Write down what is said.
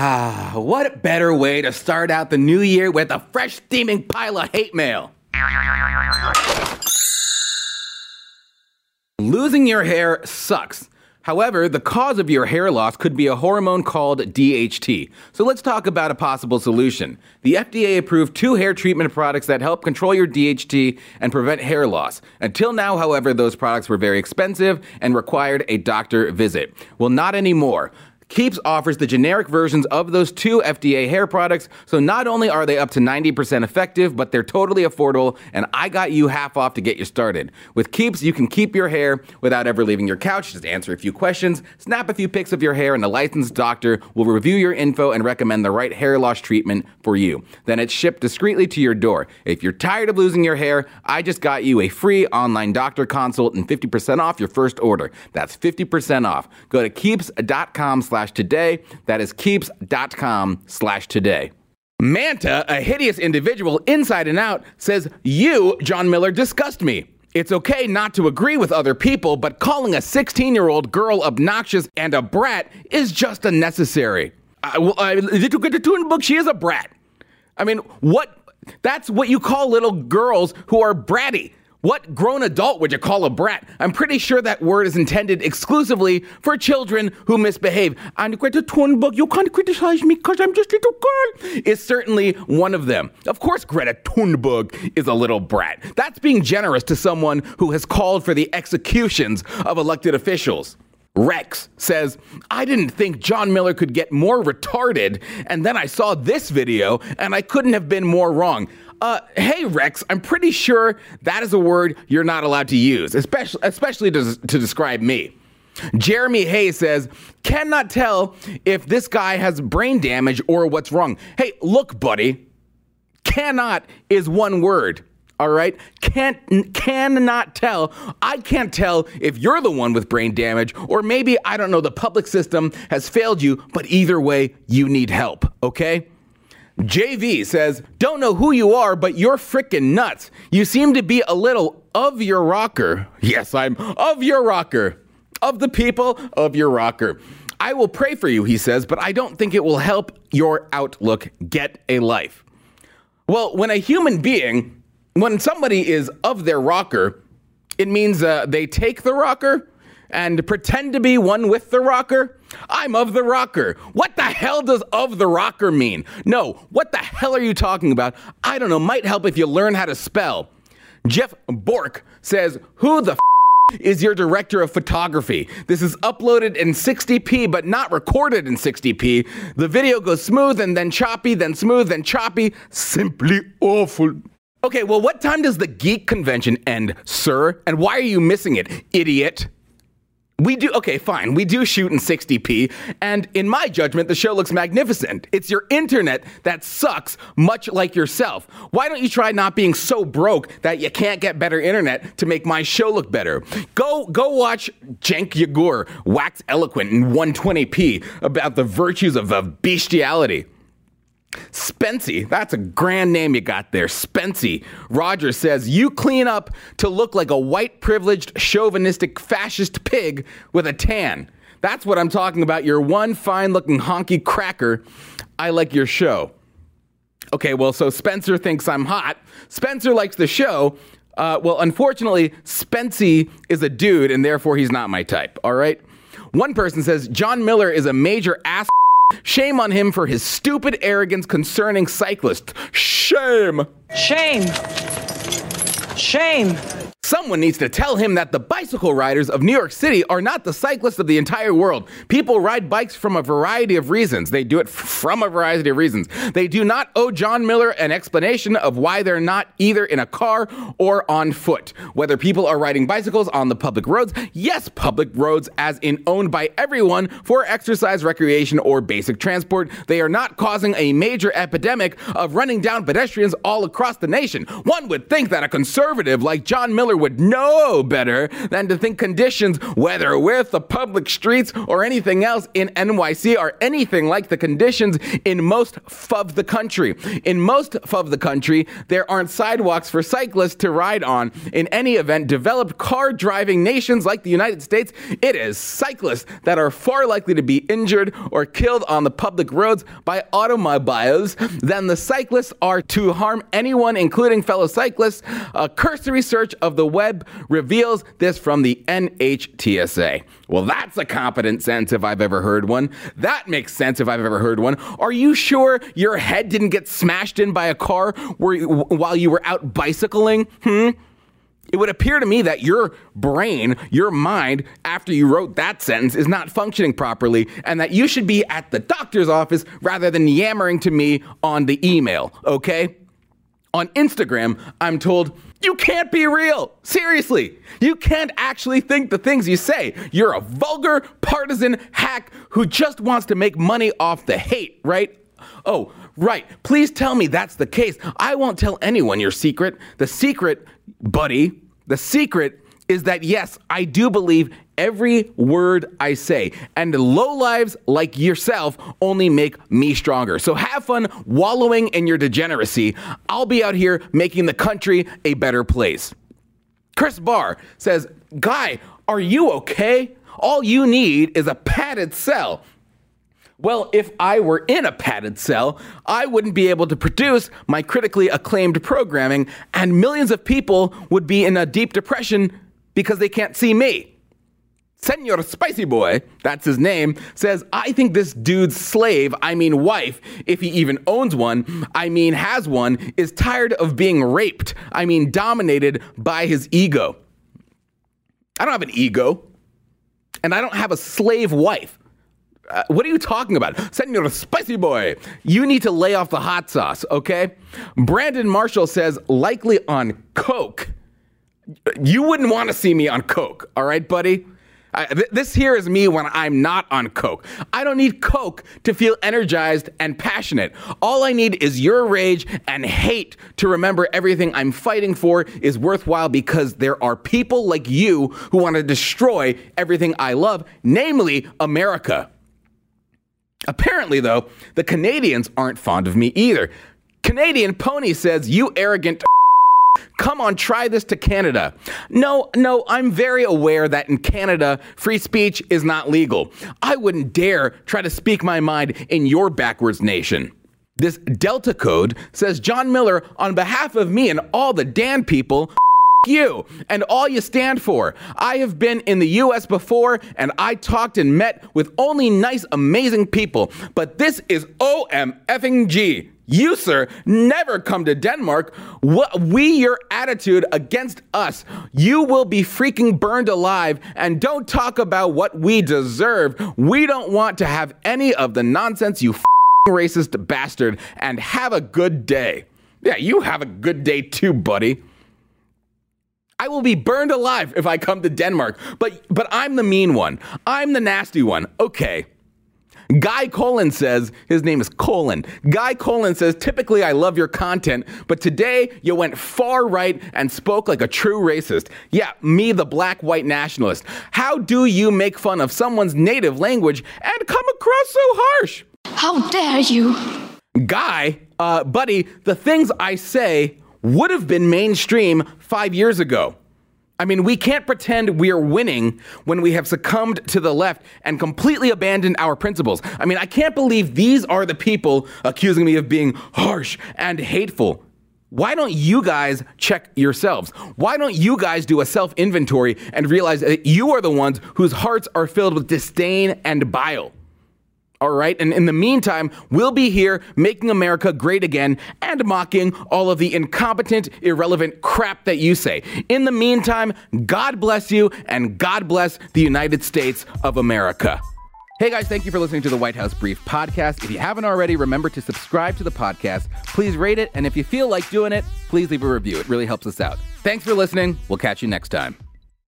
What better way to start out the new year with a fresh steaming pile of hate mail? Losing your hair sucks. However, the cause of your hair loss could be a hormone called DHT. So let's talk about a possible solution. The FDA approved 2 hair treatment products that help control your DHT and prevent hair loss. Until now, however, those products were very expensive and required a doctor visit. Well, not anymore. Keeps offers the generic versions of those 2 FDA hair products, so not only are they up to 90% effective, but they're totally affordable, and I got you half off to get you started. With Keeps, you can keep your hair without ever leaving your couch. Just answer a few questions, snap a few pics of your hair, and a licensed doctor will review your info and recommend the right hair loss treatment for you. Then it's shipped discreetly to your door. If you're tired of losing your hair, I just got you a free online doctor consult and 50% off your first order. That's 50% off. Go to keeps.com/today. That is keeps.com/today. Manta, a hideous individual inside and out, says, "You, Jon Miller, disgust me. It's okay not to agree with other people, but calling a 16-year-old girl obnoxious and a brat is just unnecessary." She is a brat. I mean, what? That's what you call little girls who are bratty. What grown adult would you call a brat? I'm pretty sure that word is intended exclusively for children who misbehave. And Greta Thunberg, you can't criticize me because I'm just a little girl, is certainly one of them. Of course, Greta Thunberg is a little brat. That's being generous to someone who has called for the executions of elected officials. Rex says, "I didn't think Jon Miller could get more retarded, and then I saw this video, and I couldn't have been more wrong." Hey, Rex, I'm pretty sure that is a word you're not allowed to use, especially to describe me. Jeremy Hayes says, "Cannot tell if this guy has brain damage or what's wrong." Hey, look, buddy, cannot is one word. All right, cannot tell. I can't tell if you're the one with brain damage, or maybe, I don't know, the public system has failed you, but either way, you need help, okay? JV says, "Don't know who you are, but you're frickin' nuts. You seem to be a little of your rocker." Yes, I'm of your rocker. Of the people, of your rocker. "I will pray for you," he says, "but I don't think it will help your outlook. Get a life." Well, when somebody is of their rocker, it means they take the rocker and pretend to be one with the rocker. I'm of the rocker. What the hell does of the rocker mean? No, what the hell are you talking about? I don't know. Might help if you learn how to spell. Jeff Bork says, "Who the is your director of photography? This is uploaded in 60p, but not recorded in 60p. The video goes smooth and then choppy, then smooth, then choppy. Simply awful." Okay, well, what time does the geek convention end, sir? And why are you missing it, idiot? We do shoot in 60p, and in my judgment, the show looks magnificent. It's your internet that sucks, much like yourself. Why don't you try not being so broke that you can't get better internet to make my show look better? Go watch Cenk Yagur wax eloquent in 120p about the virtues of bestiality. Spency, that's a grand name you got there, Spency. Roger says, "You clean up to look like a white privileged chauvinistic fascist pig with a tan. That's what I'm talking about. You're one fine looking honky cracker. I like your show." Okay, well, so Spencer thinks I'm hot. Spencer likes the show. Well, unfortunately, Spency is a dude and therefore he's not my type, all right? One person says, "Jon Miller is a major ass. Shame on him for his stupid arrogance concerning cyclists." Shame. Shame. Shame. Someone needs to tell him that the bicycle riders of New York City are not the cyclists of the entire world. People ride bikes from a variety of reasons. They do it from a variety of reasons. They do not owe Jon Miller an explanation of why they're not either in a car or on foot. Whether people are riding bicycles on the public roads, yes, public roads as in owned by everyone for exercise, recreation, or basic transport, they are not causing a major epidemic of running down pedestrians all across the nation. One would think that a conservative like Jon Miller would know better than to think conditions, whether with the public streets or anything else in NYC, are anything like the conditions in most of the country. In most of the country, there aren't sidewalks for cyclists to ride on. In any event, developed car-driving nations like the United States, it is cyclists that are far likely to be injured or killed on the public roads by automobiles than the cyclists are to harm anyone, including fellow cyclists. A cursory search of the web reveals this from the NHTSA. Well, that's a competent sense if I've ever heard one. That makes sense if I've ever heard one. Are you sure your head didn't get smashed in by a car while you were out bicycling? It would appear to me that your brain, your mind, after you wrote that sentence, is not functioning properly, and that you should be at the doctor's office rather than yammering to me on the email, okay? On Instagram, I'm told, you can't be real. Seriously, you can't actually think the things you say. You're a vulgar, partisan hack who just wants to make money off the hate, right? Oh, right. Please tell me that's the case. I won't tell anyone your secret. The secret, buddy, the secret is that, yes, I do believe every word I say. And lowlives like yourself only make me stronger. So have fun wallowing in your degeneracy. I'll be out here making the country a better place. Chris Barr says, Guy, are you okay? All you need is a padded cell. Well, if I were in a padded cell, I wouldn't be able to produce my critically acclaimed programming, and millions of people would be in a deep depression because they can't see me. Senor Spicy Boy, that's his name, says, I think this dude's slave, I mean wife, if he even owns one, I mean has one, is tired of being raped, I mean dominated by his ego. I don't have an ego, and I don't have a slave wife. What are you talking about? Senor Spicy Boy, you need to lay off the hot sauce, okay? Brandon Marshall says, likely on coke. You wouldn't want to see me on coke, all right, buddy? This here is me when I'm not on coke. I don't need coke to feel energized and passionate. All I need is your rage and hate to remember everything I'm fighting for is worthwhile, because there are people like you who want to destroy everything I love, namely America. Apparently, though, the Canadians aren't fond of me either. Canadian Pony says, you arrogant come on, try this to Canada. No, I'm very aware that in Canada, free speech is not legal. I wouldn't dare try to speak my mind in your backwards nation. This Delta Code says, Jon Miller, on behalf of me and all the Dan people, you and all you stand for. I have been in the U.S. before, and I talked and met with only nice, amazing people. But this is O-M-F-ing-G. You, sir, never come to Denmark. We, your attitude against us. You will be freaking burned alive, and don't talk about what we deserve. We don't want to have any of the nonsense, you racist bastard, and have a good day. Yeah, you have a good day too, buddy. I will be burned alive if I come to Denmark, but I'm the mean one. I'm the nasty one. Okay. Guy Colin says, his name is Colin. Guy Colin says, typically I love your content, but today you went far right and spoke like a true racist. Yeah, me, the black white nationalist. How do you make fun of someone's native language and come across so harsh? How dare you? Guy, buddy, the things I say would have been mainstream 5 years ago. I mean, we can't pretend we are winning when we have succumbed to the left and completely abandoned our principles. I mean, I can't believe these are the people accusing me of being harsh and hateful. Why don't you guys check yourselves? Why don't you guys do a self-inventory and realize that you are the ones whose hearts are filled with disdain and bile? All right, and in the meantime, we'll be here making America great again and mocking all of the incompetent, irrelevant crap that you say. In the meantime, God bless you, and God bless the United States of America. Hey guys, thank you for listening to the White House Brief Podcast. If you haven't already, remember to subscribe to the podcast. Please rate it, and if you feel like doing it, please leave a review. It really helps us out. Thanks for listening. We'll catch you next time.